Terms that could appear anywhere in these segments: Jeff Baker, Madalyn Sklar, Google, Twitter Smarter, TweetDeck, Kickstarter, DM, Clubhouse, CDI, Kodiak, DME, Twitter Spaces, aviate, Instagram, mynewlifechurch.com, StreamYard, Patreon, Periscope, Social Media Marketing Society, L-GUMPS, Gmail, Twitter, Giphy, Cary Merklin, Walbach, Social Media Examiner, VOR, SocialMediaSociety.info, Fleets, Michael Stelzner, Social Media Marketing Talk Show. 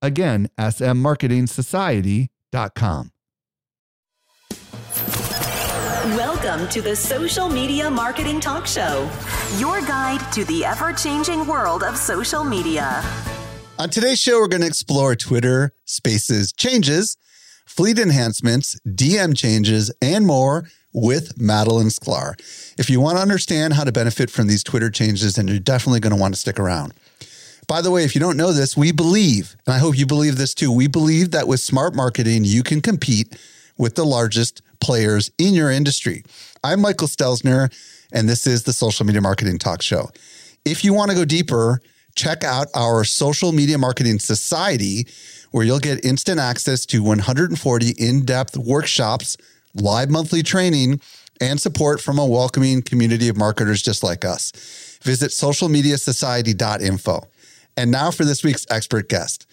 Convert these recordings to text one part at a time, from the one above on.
Again, smmarketingsociety.com. Welcome to the Social Media Marketing Talk Show, your guide to the ever-changing world of social media. On today's show, we're going to explore Twitter Spaces changes, fleet enhancements, DM changes, and more with Madalyn Sklar. If you want to understand how to benefit from these Twitter changes, then you're definitely going to want to stick around. By the way, if you don't know this, we believe, and I hope you believe this too, we believe that with smart marketing, you can compete with the largest players in your industry. I'm Michael Stelzner, and this is the Social Media Marketing Talk Show. If you want to go deeper, check out our Social Media Marketing Society, where you'll get instant access to 140 in-depth workshops, live monthly training, and support from a welcoming community of marketers just like us. Visit SocialMediaSociety.info. And now for this week's expert guest.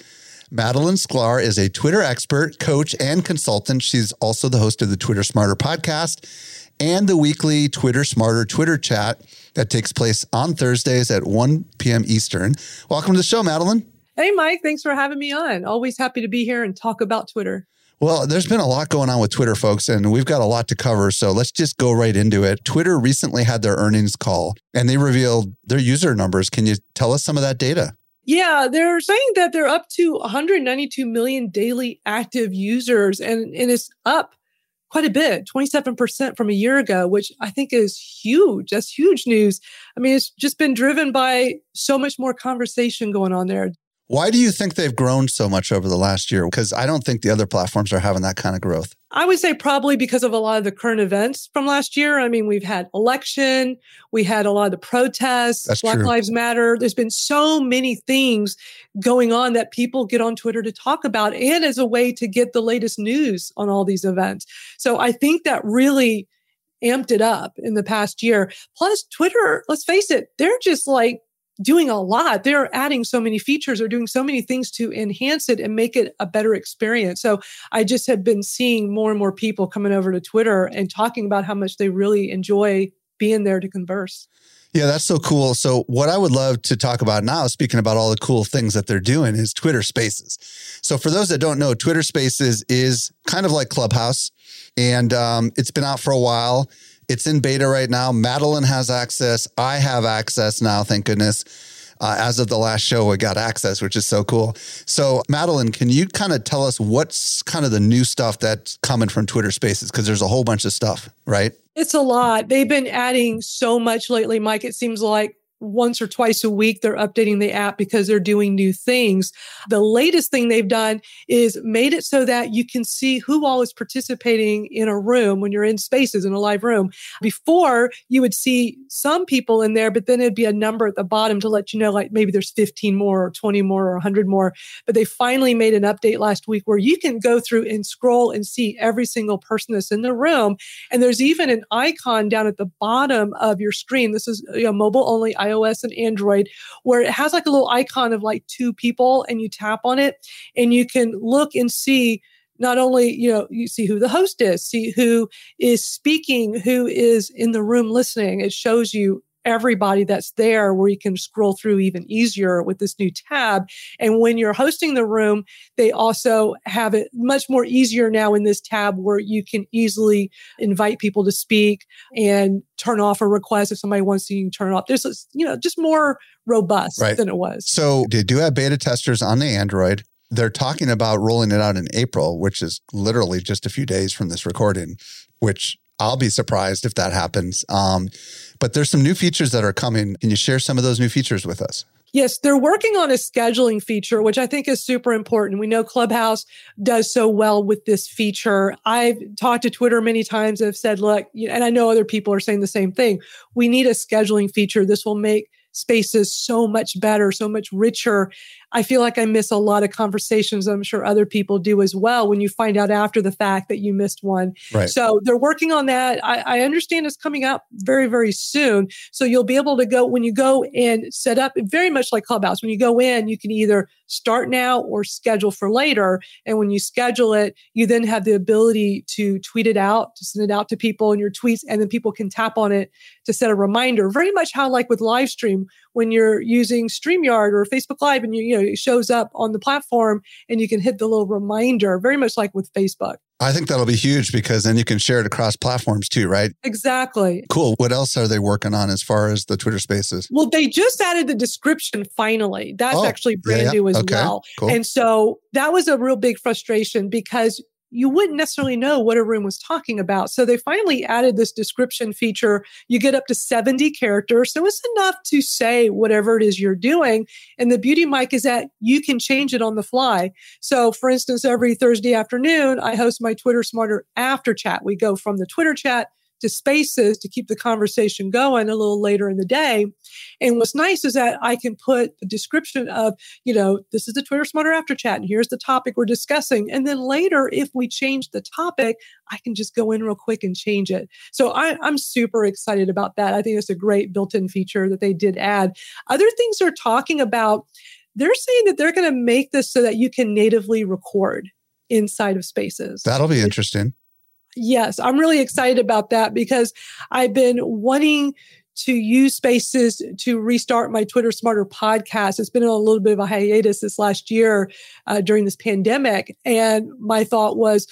Madalyn Sklar is a Twitter expert, coach, and consultant. She's also the host of the Twitter Smarter podcast and the weekly Twitter Smarter Twitter chat that takes place on Thursdays at 1 p.m. Eastern. Welcome to the show, Madalyn. Hey, Mike. Thanks for having me on. Always happy to be here and talk about Twitter. Well, there's been a lot going on with Twitter, folks, and we've got a lot to cover. So let's just go right into it. Twitter recently had their earnings call and they revealed their user numbers. Can you tell us some of that data? Yeah, they're saying that they're up to 192 million daily active users, and it's up quite a bit, 27% from a year ago, which I think is huge. That's huge news. I mean, it's just been driven by so much more conversation going on there. Why do you think they've grown so much over the last year? Because I don't think the other platforms are having that kind of growth. I would say probably because of a lot of the current events from last year. I mean, we've had election, we had a lot of the protests, Lives Matter. There's been so many things going on that people get on Twitter to talk about and as a way to get the latest news on all these events. So I think that really amped it up in the past year. Plus Twitter, let's face it, they're just like doing a lot. They're adding so many features or doing so many things to enhance it and make it a better experience. So I just have been seeing more and more people coming over to Twitter and talking about how much they really enjoy being there to converse. Yeah, that's so cool. So what I would love to talk about now, speaking about all the cool things that they're doing, is Twitter Spaces. So for those that don't know, Twitter Spaces is kind of like Clubhouse, and it's been out for a while. It's in beta right now. Madalyn has access. I have access now, thank goodness. As of the last show, I got access, which is so cool. So Madalyn, can you kind of tell us what's kind of the new stuff that's coming from Twitter Spaces? Because there's a whole bunch of stuff, right? It's a lot. They've been adding so much lately, Mike. It seems like once or twice a week, they're updating the app because they're doing new things. The latest thing they've done is made it so that you can see who all is participating in a room when you're in Spaces in a live room. Before, you would see some people in there, but then it'd be a number at the bottom to let you know, like maybe there's 15 more or 20 more or 100 more. But they finally made an update last week where you can go through and scroll and see every single person that's in the room. And there's even an icon down at the bottom of your screen. This is mobile only, iOS and Android, where it has like a little icon of like two people and you tap on it and you can look and see not only, you see who the host is, see who is speaking, who is in the room listening. It shows you everybody that's there where you can scroll through even easier with this new tab. And when you're hosting the room, they also have it much more easier now in this tab where you can easily invite people to speak and turn off a request if somebody wants to, you can turn it off. There's, just more robust than it was. So they do have beta testers on the Android. They're talking about rolling it out in April, which is literally just a few days from this recording, which I'll be surprised if that happens. But there's some new features that are coming. Can you share some of those new features with us? Yes, they're working on a scheduling feature, which I think is super important. We know Clubhouse does so well with this feature. I've talked to Twitter many times and have said, look, and I know other people are saying the same thing. We need a scheduling feature. This will make Spaces so much better, so much richer. I feel like I miss a lot of conversations. I'm sure other people do as well when you find out after the fact that you missed one. Right. So they're working on that. I understand it's coming out very, very soon. So you'll be able to go, when you go and set up, very much like Clubhouse, when you go in, you can either start now or schedule for later. And when you schedule it, you then have the ability to tweet it out, to send it out to people in your tweets, and then people can tap on it to set a reminder. Very much how like with live stream, when you're using StreamYard or Facebook Live and you know, it shows up on the platform and you can hit the little reminder, very much like with Facebook. I think that'll be huge because then you can share it across platforms too, right? Exactly. Cool. What else are they working on as far as the Twitter Spaces? Well, they just added the description finally. That's actually brand new as well. Cool. And so that was a real big frustration because you wouldn't necessarily know what a room was talking about. So they finally added this description feature. You get up to 70 characters. So it's enough to say whatever it is you're doing. And the beauty, Mike, is that you can change it on the fly. So for instance, every Thursday afternoon, I host my Twitter Smarter after chat. We go from the Twitter chat to Spaces to keep the conversation going a little later in the day. And what's nice is that I can put the description of, you know, this is the Twitter Smarter After Chat, and here's the topic we're discussing. And then later, if we change the topic, I can just go in real quick and change it. So I'm super excited about that. I think it's a great built-in feature that they did add. Other things they're talking about, they're saying that they're going to make this so that you can natively record inside of Spaces. That'll be interesting. Yes, I'm really excited about that because I've been wanting to use Spaces to restart my Twitter Smarter podcast. It's been on a little bit of a hiatus this last year during this pandemic. And my thought was,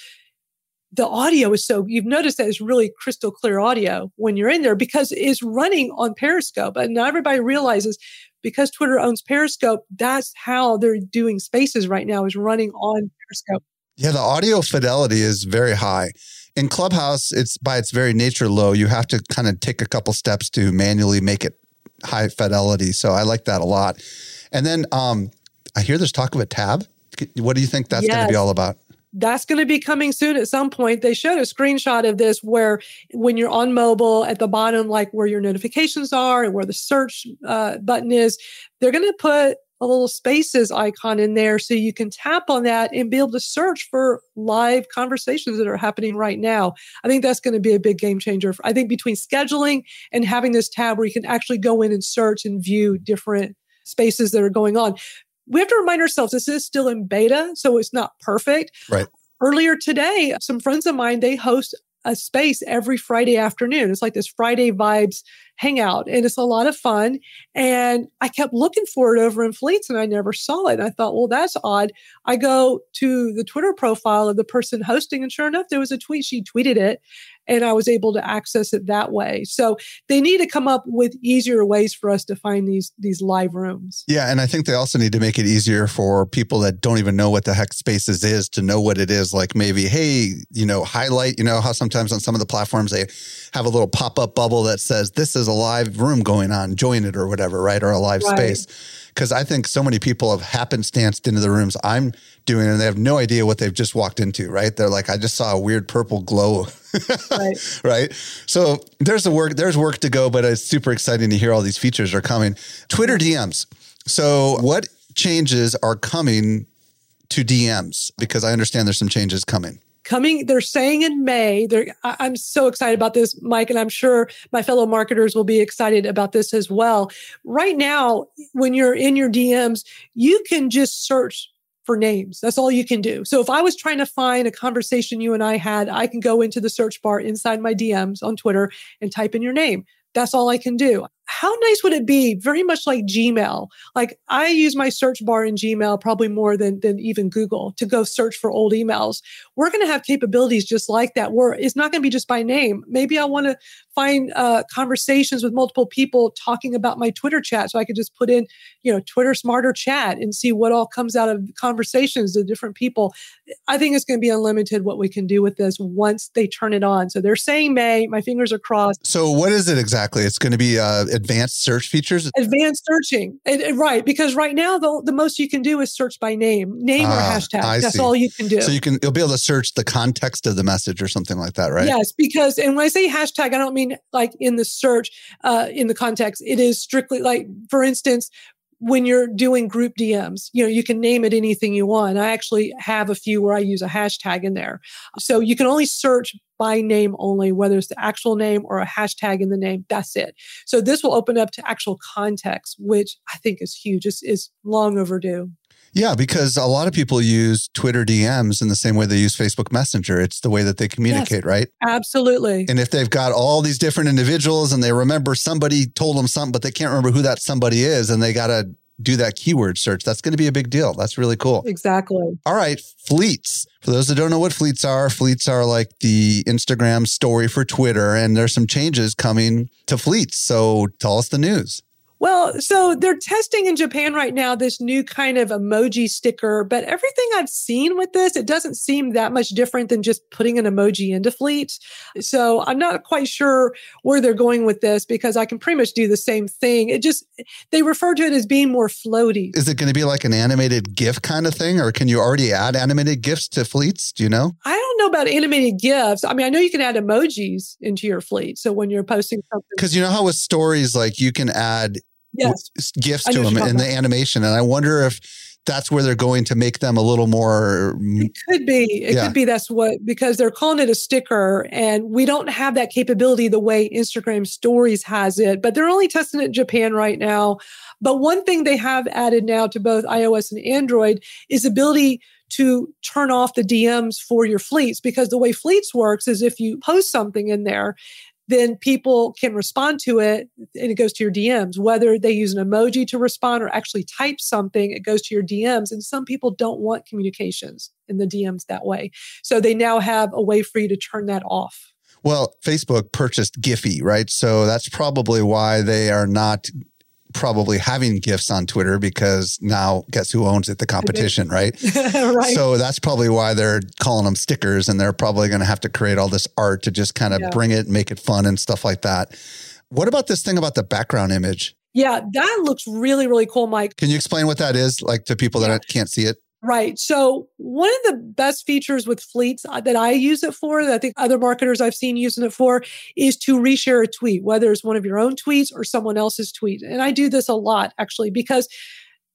the audio is so, you've noticed that it's really crystal clear audio when you're in there because it's running on Periscope. And now everybody realizes because Twitter owns Periscope, that's how they're doing Spaces right now, is running on Periscope. Yeah, the audio fidelity is very high. In Clubhouse, it's by its very nature low. You have to kind of take a couple steps to manually make it high fidelity. So I like that a lot. And then I hear there's talk of a tab. What do you think that's going to be all about? That's going to be coming soon at some point. They showed a screenshot of this where when you're on mobile at the bottom, like where your notifications are and where the search button is, they're going to put a little Spaces icon in there so you can tap on that and be able to search for live conversations that are happening right now. I think that's going to be a big game changer. I think between scheduling and having this tab where you can actually go in and search and view different spaces that are going on. We have to remind ourselves this is still in beta, so it's not perfect. Right. Earlier today, some friends of mine, they host a space every Friday afternoon. It's like this Friday Vibes hangout, and it's a lot of fun. And I kept looking for it over in Fleets, and I never saw it. And I thought, well, that's odd. I go to the Twitter profile of the person hosting, and sure enough, there was a tweet. She tweeted it, and I was able to access it that way. So they need to come up with easier ways for us to find these live rooms. Yeah, and I think they also need to make it easier for people that don't even know what the heck Spaces is to know what it is. Like maybe, hey, you know, highlight, you know, how sometimes on some of the platforms they have a little pop-up bubble that says, this is a live room going on, join it or whatever, right? Or a live space. Because I think so many people have happenstanced into the rooms I'm doing and they have no idea what they've just walked into, right? They're like, I just saw a weird purple glow. Right. So there's work to go, but it's super exciting to hear all these features are coming. Twitter DMs. So what changes are coming to DMs? Because I understand there's some changes coming. They're saying in May. I'm so excited about this, Mike, and I'm sure my fellow marketers will be excited about this as well. Right now, when you're in your DMs, you can just search for names. That's all you can do. So if I was trying to find a conversation you and I had, I can go into the search bar inside my DMs on Twitter and type in your name. That's all I can do. How nice would it be? Very much like Gmail. Like I use my search bar in Gmail probably more than even Google to go search for old emails. We're going to have capabilities just like that where it's not going to be just by name. Maybe I want to find conversations with multiple people talking about my Twitter chat. So I could just put in, you know, Twitter Smarter Chat and see what all comes out of conversations with different people. I think it's going to be unlimited what we can do with this once they turn it on. So they're saying May, my fingers are crossed. So what is it exactly? It's going to be advanced search features? Advanced searching. Right. Because right now, the most you can do is search by name or hashtag. That's all you can do. So you'll be able to search the context of the message or something like that, right? Yes. Because, and when I say hashtag, I don't mean like in the search, in the context. It is strictly like, for instance, when you're doing group DMs, you know, you can name it anything you want. I actually have a few where I use a hashtag in there. So you can only search by name only, whether it's the actual name or a hashtag in the name, that's it. So this will open up to actual context, which I think is huge. It's long overdue. Yeah, because a lot of people use Twitter DMs in the same way they use Facebook Messenger. It's the way that they communicate, yes, right? Absolutely. And if they've got all these different individuals and they remember somebody told them something, but they can't remember who that somebody is and they got to do that keyword search, that's going to be a big deal. That's really cool. Exactly. All right, Fleets. For those that don't know what Fleets are like the Instagram story for Twitter, and there's some changes coming to Fleets. So tell us the news. Well, so they're testing in Japan right now, this new kind of emoji sticker, but everything I've seen with this, it doesn't seem that much different than just putting an emoji into Fleets. So I'm not quite sure where they're going with this because I can pretty much do the same thing. It just, they refer to it as being more floaty. Is it going to be like an animated GIF kind of thing, or can you already add animated GIFs to Fleets? Do you know? I don't know about animated GIFs. I mean, I know you can add emojis into your Fleet. So when you're posting something. Because you know how with stories, like you can add yes, GIFs to them in the animation. And I wonder if that's where they're going to make them a little more. It could be. It could be that's what, because they're calling it a sticker and we don't have that capability the way Instagram Stories has it, but they're only testing it in Japan right now. But one thing they have added now to both iOS and Android is the ability to turn off the DMs for your Fleets, because the way Fleets works is if you post something in there, then people can respond to it and it goes to your DMs. Whether they use an emoji to respond or actually type something, it goes to your DMs. And some people don't want communications in the DMs that way. So they now have a way for you to turn that off. Well, Facebook purchased Giphy, right? So that's probably why they are not probably having GIFs on Twitter, because now guess who owns it? The competition, right? Right. So that's probably why they're calling them stickers, and they're probably going to have to create all this art to just kind of bring it and make it fun and stuff like that. What about this thing about the background image? Yeah, that looks really, really cool, Mike. Can you explain what that is, like to people that can't see it? Right. So one of the best features with Fleets that I use it for, that I think other marketers I've seen using it for, is to reshare a tweet, whether it's one of your own tweets or someone else's tweet. And I do this a lot, actually, because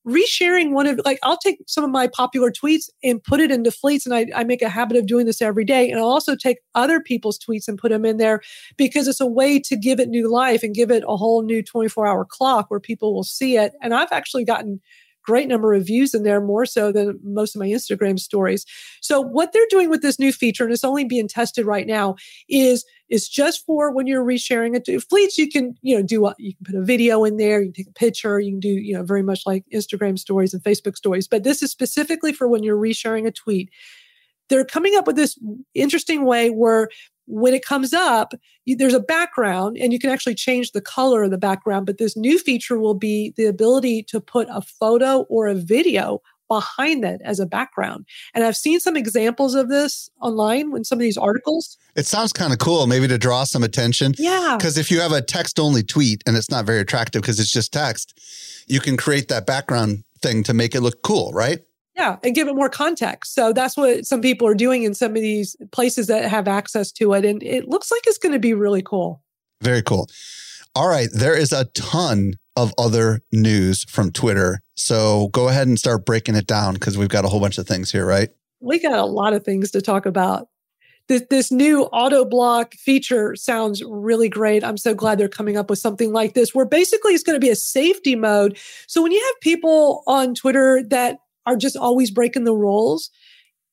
resharing one of, like, I'll take some of my popular tweets and put it into Fleets. And I make a habit of doing this every day. And I'll also take other people's tweets and put them in there, because it's a way to give it new life and give it a whole new 24-hour clock where people will see it. And I've actually gotten great number of views in there, more so than most of my Instagram stories. So what they're doing with this new feature, and it's only being tested right now, is it's just for when you're resharing it to Fleets. You can, you know, do you can put a video in there, you can take a picture, you can do, you know, very much like Instagram stories and Facebook stories. But this is specifically for when you're resharing a tweet. They're coming up with this interesting way where when it comes up, there's a background and you can actually change the color of the background. But this new feature will be the ability to put a photo or a video behind that as a background. And I've seen some examples of this online in some of these articles. It sounds kind of cool, maybe to draw some attention. Yeah. Because if you have a text-only tweet and it's not very attractive because it's just text, you can create that background thing to make it look cool, right? Yeah, and give it more context. So that's what some people are doing in some of these places that have access to it. And it looks like it's going to be really cool. Very cool. All right. There is a ton of other news from Twitter. So go ahead and start breaking it down, because we've got a whole bunch of things here, right? We got a lot of things to talk about. This new auto block feature sounds really great. I'm so glad they're coming up with something like this, where basically it's going to be a safety mode. So when you have people on Twitter that are just always breaking the rules,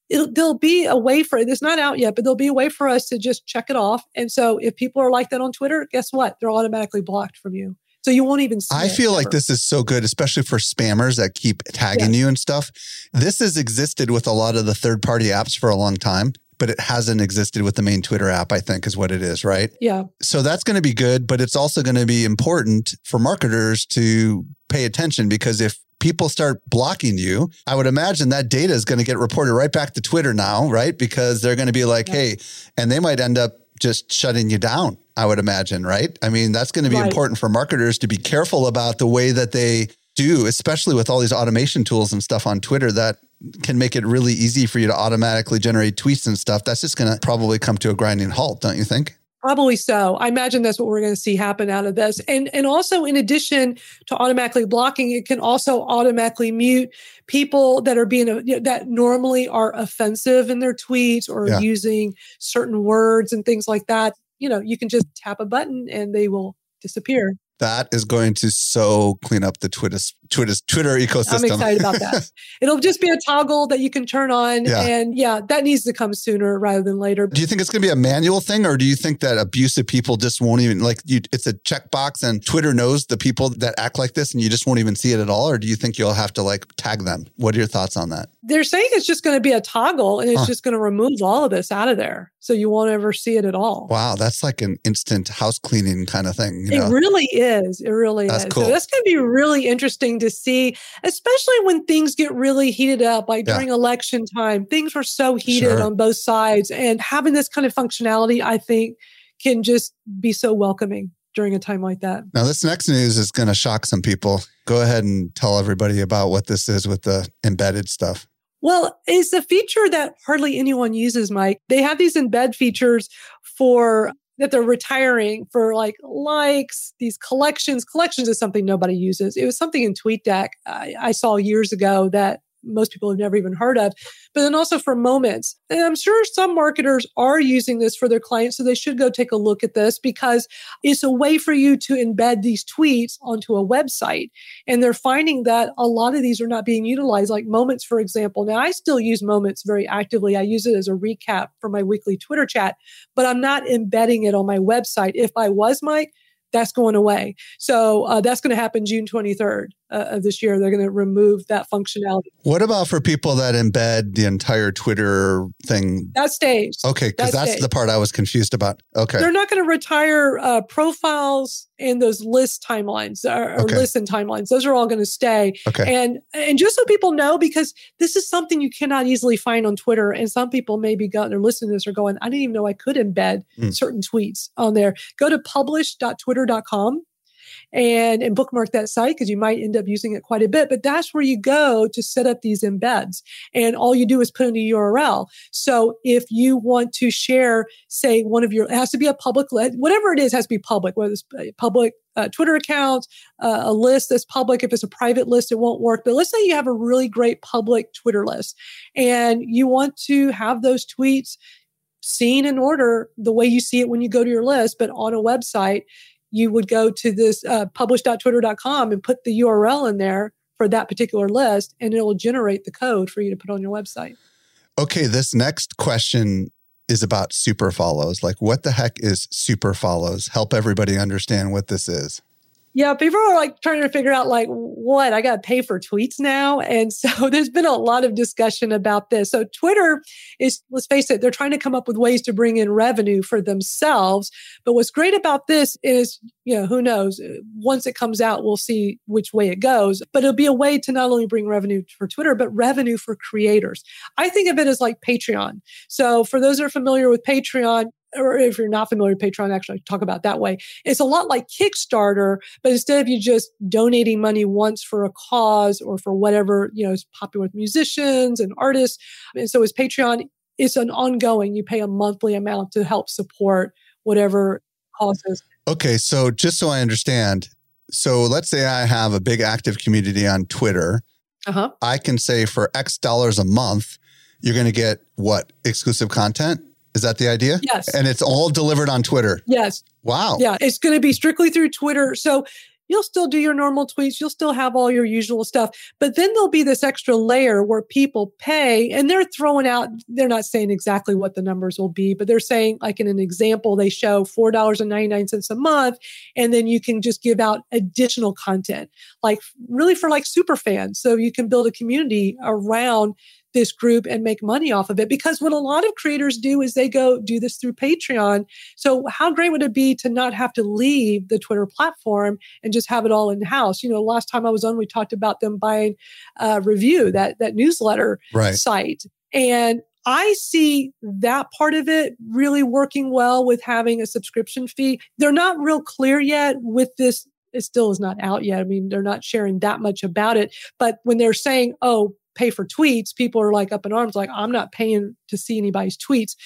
there'll be a way for it. It's not out yet, but there'll be a way for us to just check it off. And so if people are like that on Twitter, guess what? They're automatically blocked from you. So you won't even see it. I feel like this is so good, especially for spammers that keep tagging you and stuff. This has existed with a lot of the third-party apps for a long time, but it hasn't existed with the main Twitter app, I think is what it is, right? Yeah. So that's going to be good, but it's also going to be important for marketers to pay attention, because if people start blocking you, I would imagine that data is going to get reported right back to Twitter now, right? Because they're going to be like, hey, and they might end up just shutting you down, I would imagine, right? I mean, that's going to be important for marketers to be careful about the way that they do, especially with all these automation tools and stuff on Twitter that can make it really easy for you to automatically generate tweets and stuff. That's just going to probably come to a grinding halt, don't you think? Probably so. I imagine that's what we're going to see happen out of this. And also, in addition to automatically blocking, it can also automatically mute people that are being, that normally are offensive in their tweets or using certain words and things like that. You know, you can just tap a button and they will disappear. That is going to so clean up the Twitter ecosystem. I'm excited about that. It'll just be a toggle that you can turn on. Yeah. And that needs to come sooner rather than later. Do you think it's going to be a manual thing, or do you think that abusive people just won't even, it's a checkbox and Twitter knows the people that act like this and you just won't even see it at all? Or do you think you'll have to tag them? What are your thoughts on that? They're saying it's just going to be a toggle and it's just going to remove all of this out of there. So you won't ever see it at all. Wow. That's like an instant house cleaning kind of thing. You know? Really is. It really is. Cool. So that's going to be really interesting to see, especially when things get really heated up, during election time. Things were so heated on both sides. And having this kind of functionality, I think, can just be so welcoming during a time like that. Now, this next news is going to shock some people. Go ahead and tell everybody about what this is with the embedded stuff. Well, it's a feature that hardly anyone uses, Mike. They have these embed features that they're retiring for likes, these collections. Collections is something nobody uses. It was something in TweetDeck I saw years ago that most people have never even heard of, but then also for moments. And I'm sure some marketers are using this for their clients, so they should go take a look at this because it's a way for you to embed these tweets onto a website. And they're finding that a lot of these are not being utilized, like moments, for example. Now, I still use moments very actively. I use it as a recap for my weekly Twitter chat, but I'm not embedding it on my website. If I was, Mike, that's going away. So that's going to happen June 23rd of this year. They're going to remove that functionality. What about for people that embed the entire Twitter thing? That stays. Okay, because that's the part I was confused about. Okay. They're not going to retire profiles and those list timelines or listen timelines. Those are all going to stay. Okay. And just so people know, because this is something you cannot easily find on Twitter. And some people maybe they're listening to this or going, I didn't even know I could embed certain tweets on there. Go to publish.twitter.com. And bookmark that site because you might end up using it quite a bit. But that's where you go to set up these embeds. And all you do is put in a URL. So if you want to share, say, it has to be a public, whatever it is has to be public, whether it's public Twitter account, a list that's public. If it's a private list, it won't work. But let's say you have a really great public Twitter list and you want to have those tweets seen in order the way you see it when you go to your list, but on a website. You would go to this publish.twitter.com and put the URL in there for that particular list, and it will generate the code for you to put on your website. Okay, this next question is about super follows. What the heck is super follows? Help everybody understand what this is. Yeah, people are trying to figure out what? I got to pay for tweets now. And so there's been a lot of discussion about this. So Twitter is, let's face it, they're trying to come up with ways to bring in revenue for themselves. But what's great about this is, who knows? Once it comes out, we'll see which way it goes. But it'll be a way to not only bring revenue for Twitter, but revenue for creators. I think of it as like Patreon. So for those that are familiar with Patreon, or if you're not familiar with Patreon, actually talk about that way. It's a lot like Kickstarter, but instead of you just donating money once for a cause or for whatever, is popular with musicians and artists. And so is Patreon. It's an ongoing, you pay a monthly amount to help support whatever causes. Okay. So just so I understand. So let's say I have a big active community on Twitter. Uh-huh. I can say for X dollars a month, you're going to get what? Exclusive content? Is that the idea? Yes. And it's all delivered on Twitter? Yes. Wow. Yeah. It's going to be strictly through Twitter. So you'll still do your normal tweets. You'll still have all your usual stuff. But then there'll be this extra layer where people pay and they're throwing out, they're not saying exactly what the numbers will be, but they're saying in an example, they show $4.99 a month. And then you can just give out additional content, really for super fans. So you can build a community around this group and make money off of it. Because what a lot of creators do is they go do this through Patreon. So how great would it be to not have to leave the Twitter platform and just have it all in-house? Last time I was on, we talked about them buying Review, that newsletter site. And I see that part of it really working well with having a subscription fee. They're not real clear yet with this. It still is not out yet. I mean, they're not sharing that much about it. But when they're saying, oh, pay for tweets, people are up in arms, I'm not paying to see anybody's tweets.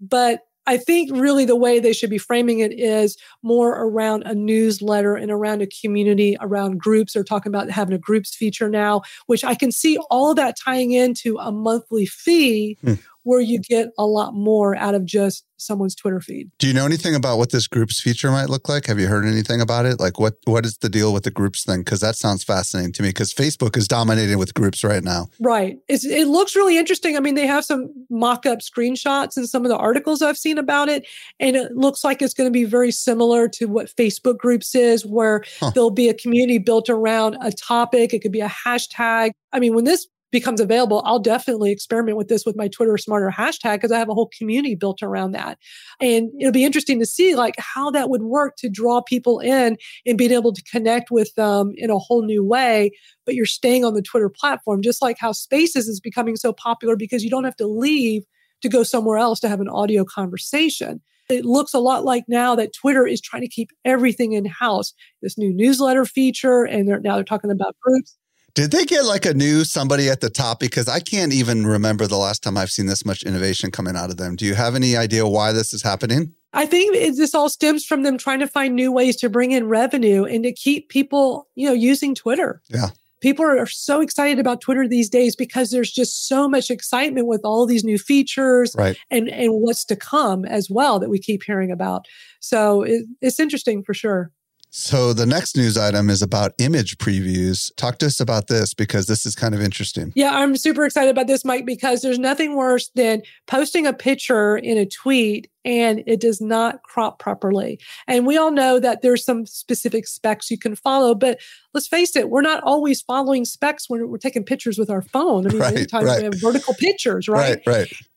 But I think really the way they should be framing it is more around a newsletter and around a community, around groups. They're talking about having a groups feature now, which I can see all of that tying into a monthly fee where you get a lot more out of just someone's Twitter feed. Do you know anything about what this groups feature might look like? Have you heard anything about it? Like what is the deal with the groups thing? Because that sounds fascinating to me because Facebook is dominated with groups right now. Right. It looks really interesting. I mean, they have some mock-up screenshots in some of the articles I've seen about it. And it looks like it's going to be very similar to what Facebook groups is, where there'll be a community built around a topic. It could be a hashtag. I mean, when this becomes available, I'll definitely experiment with this with my Twitter Smarter hashtag because I have a whole community built around that. And it'll be interesting to see like how that would work to draw people in and being able to connect with them in a whole new way. But you're staying on the Twitter platform, just like how Spaces is becoming so popular because you don't have to leave to go somewhere else to have an audio conversation. It looks a lot like now that Twitter is trying to keep everything in-house. This new newsletter feature, and now they're talking about groups. Did they get like a new somebody at the top? Because I can't even remember the last time I've seen this much innovation coming out of them. Do you have any idea why this is happening? I think this all stems from them trying to find new ways to bring in revenue and to keep people, using Twitter. Yeah. People are so excited about Twitter these days because there's just so much excitement with all these new features and what's to come as well that we keep hearing about. So it's interesting for sure. So the next news item is about image previews. Talk to us about this because this is kind of interesting. Yeah, I'm super excited about this, Mike, because there's nothing worse than posting a picture in a tweet and it does not crop properly. And we all know that there's some specific specs you can follow, but let's face it, we're not always following specs when we're taking pictures with our phone. I mean, many times we have vertical pictures, right?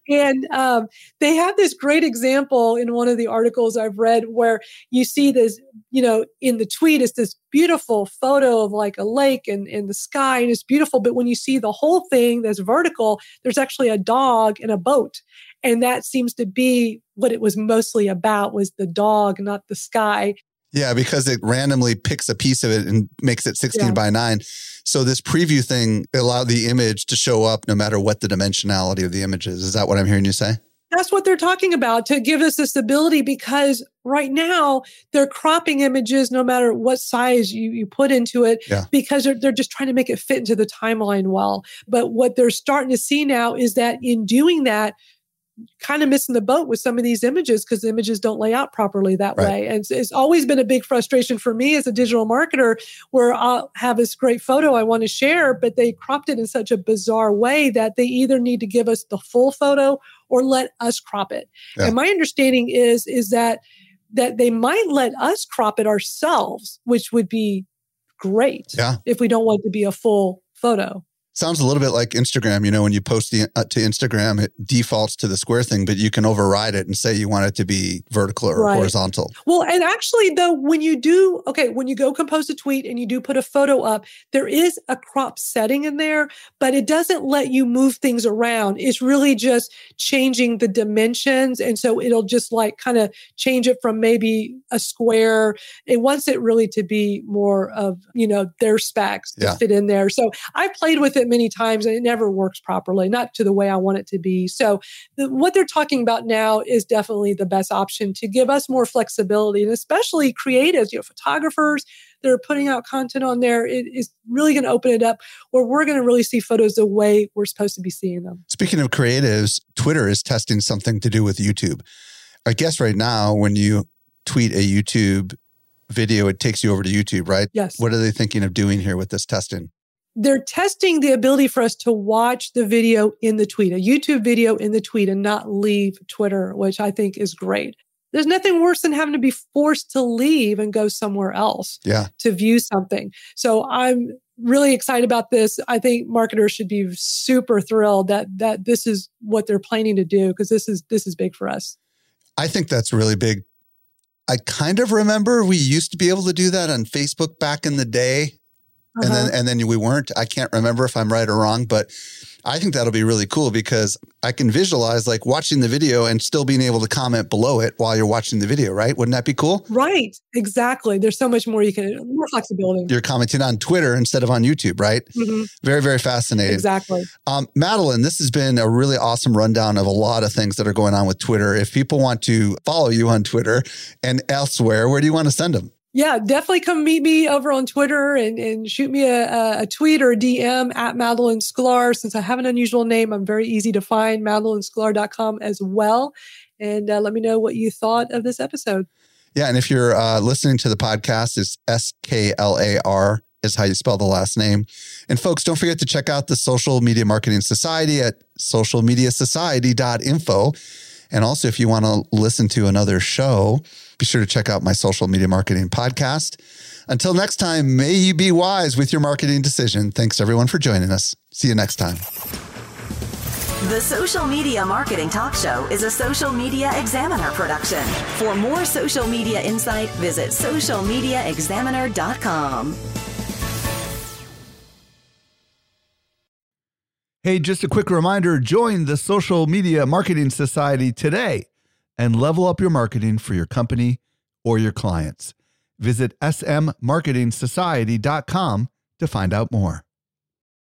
And they have this great example in one of the articles I've read where you see this, in the tweet, it's this beautiful photo of like a lake and the sky, and it's beautiful. But when you see the whole thing that's vertical, there's actually a dog and a boat. And that seems to be what it was mostly about, was the dog, not the sky. Yeah, because it randomly picks a piece of it and makes it 16 by 9. So this preview thing allowed the image to show up no matter what the dimensionality of the image is. Is that what I'm hearing you say? That's what they're talking about, to give us this ability, because right now they're cropping images no matter what size you put into it because they're just trying to make it fit into the timeline well. But what they're starting to see now is that in doing that, kind of missing the boat with some of these images because the images don't lay out properly that way. And it's always been a big frustration for me as a digital marketer where I'll have this great photo I want to share, but they cropped it in such a bizarre way that they either need to give us the full photo or let us crop it. Yeah. And my understanding is that they might let us crop it ourselves, which would be great if we don't want it to be a full photo. Sounds a little bit like Instagram. When you post to Instagram, it defaults to the square thing, but you can override it and say you want it to be vertical or horizontal. Well, and actually though, when you go compose a tweet and you do put a photo up, there is a crop setting in there, but it doesn't let you move things around. It's really just changing the dimensions. And so it'll just like kind of change it from maybe a square. It wants it really to be more of, their specs to fit in there. So I played with it many times and it never works properly, not to the way I want it to be. So what they're talking about now is definitely the best option to give us more flexibility, and especially creatives, photographers that are putting out content on there. It is really going to open it up where we're going to really see photos the way we're supposed to be seeing them. Speaking of creatives, Twitter is testing something to do with YouTube. I guess right now when you tweet a YouTube video, it takes you over to YouTube, right? Yes. What are they thinking of doing here with this testing? They're testing the ability for us to watch the video in the tweet, a YouTube video in the tweet, and not leave Twitter, which I think is great. There's nothing worse than having to be forced to leave and go somewhere else to view something. So I'm really excited about this. I think marketers should be super thrilled that this is what they're planning to do, because this is big for us. I think that's really big. I kind of remember we used to be able to do that on Facebook back in the day. Uh-huh. And then we weren't. I can't remember if I'm right or wrong, but I think that'll be really cool because I can visualize like watching the video and still being able to comment below it while you're watching the video, right? Wouldn't that be cool? Right. Exactly. There's so much more you can, more flexibility. You're commenting on Twitter instead of on YouTube, right? Mm-hmm. Very, very fascinating. Exactly. Madalyn, this has been a really awesome rundown of a lot of things that are going on with Twitter. If people want to follow you on Twitter and elsewhere, where do you want to send them? Yeah, definitely come meet me over on Twitter and shoot me a tweet or a DM at Madalyn Sklar. Since I have an unusual name, I'm very easy to find, MadalynSklar.com as well. And let me know what you thought of this episode. Yeah, and if you're listening to the podcast, it's S-K-L-A-R is how you spell the last name. And folks, don't forget to check out the Social Media Marketing Society at SocialMediaSociety.info. And also, if you want to listen to another show, be sure to check out my Social Media Marketing podcast. Until next time, may you be wise with your marketing decision. Thanks, everyone, for joining us. See you next time. The Social Media Marketing Talk Show is a Social Media Examiner production. For more social media insight, visit socialmediaexaminer.com. Hey, just a quick reminder, join the Social Media Marketing Society today and level up your marketing for your company or your clients. Visit smmarketingsociety.com to find out more.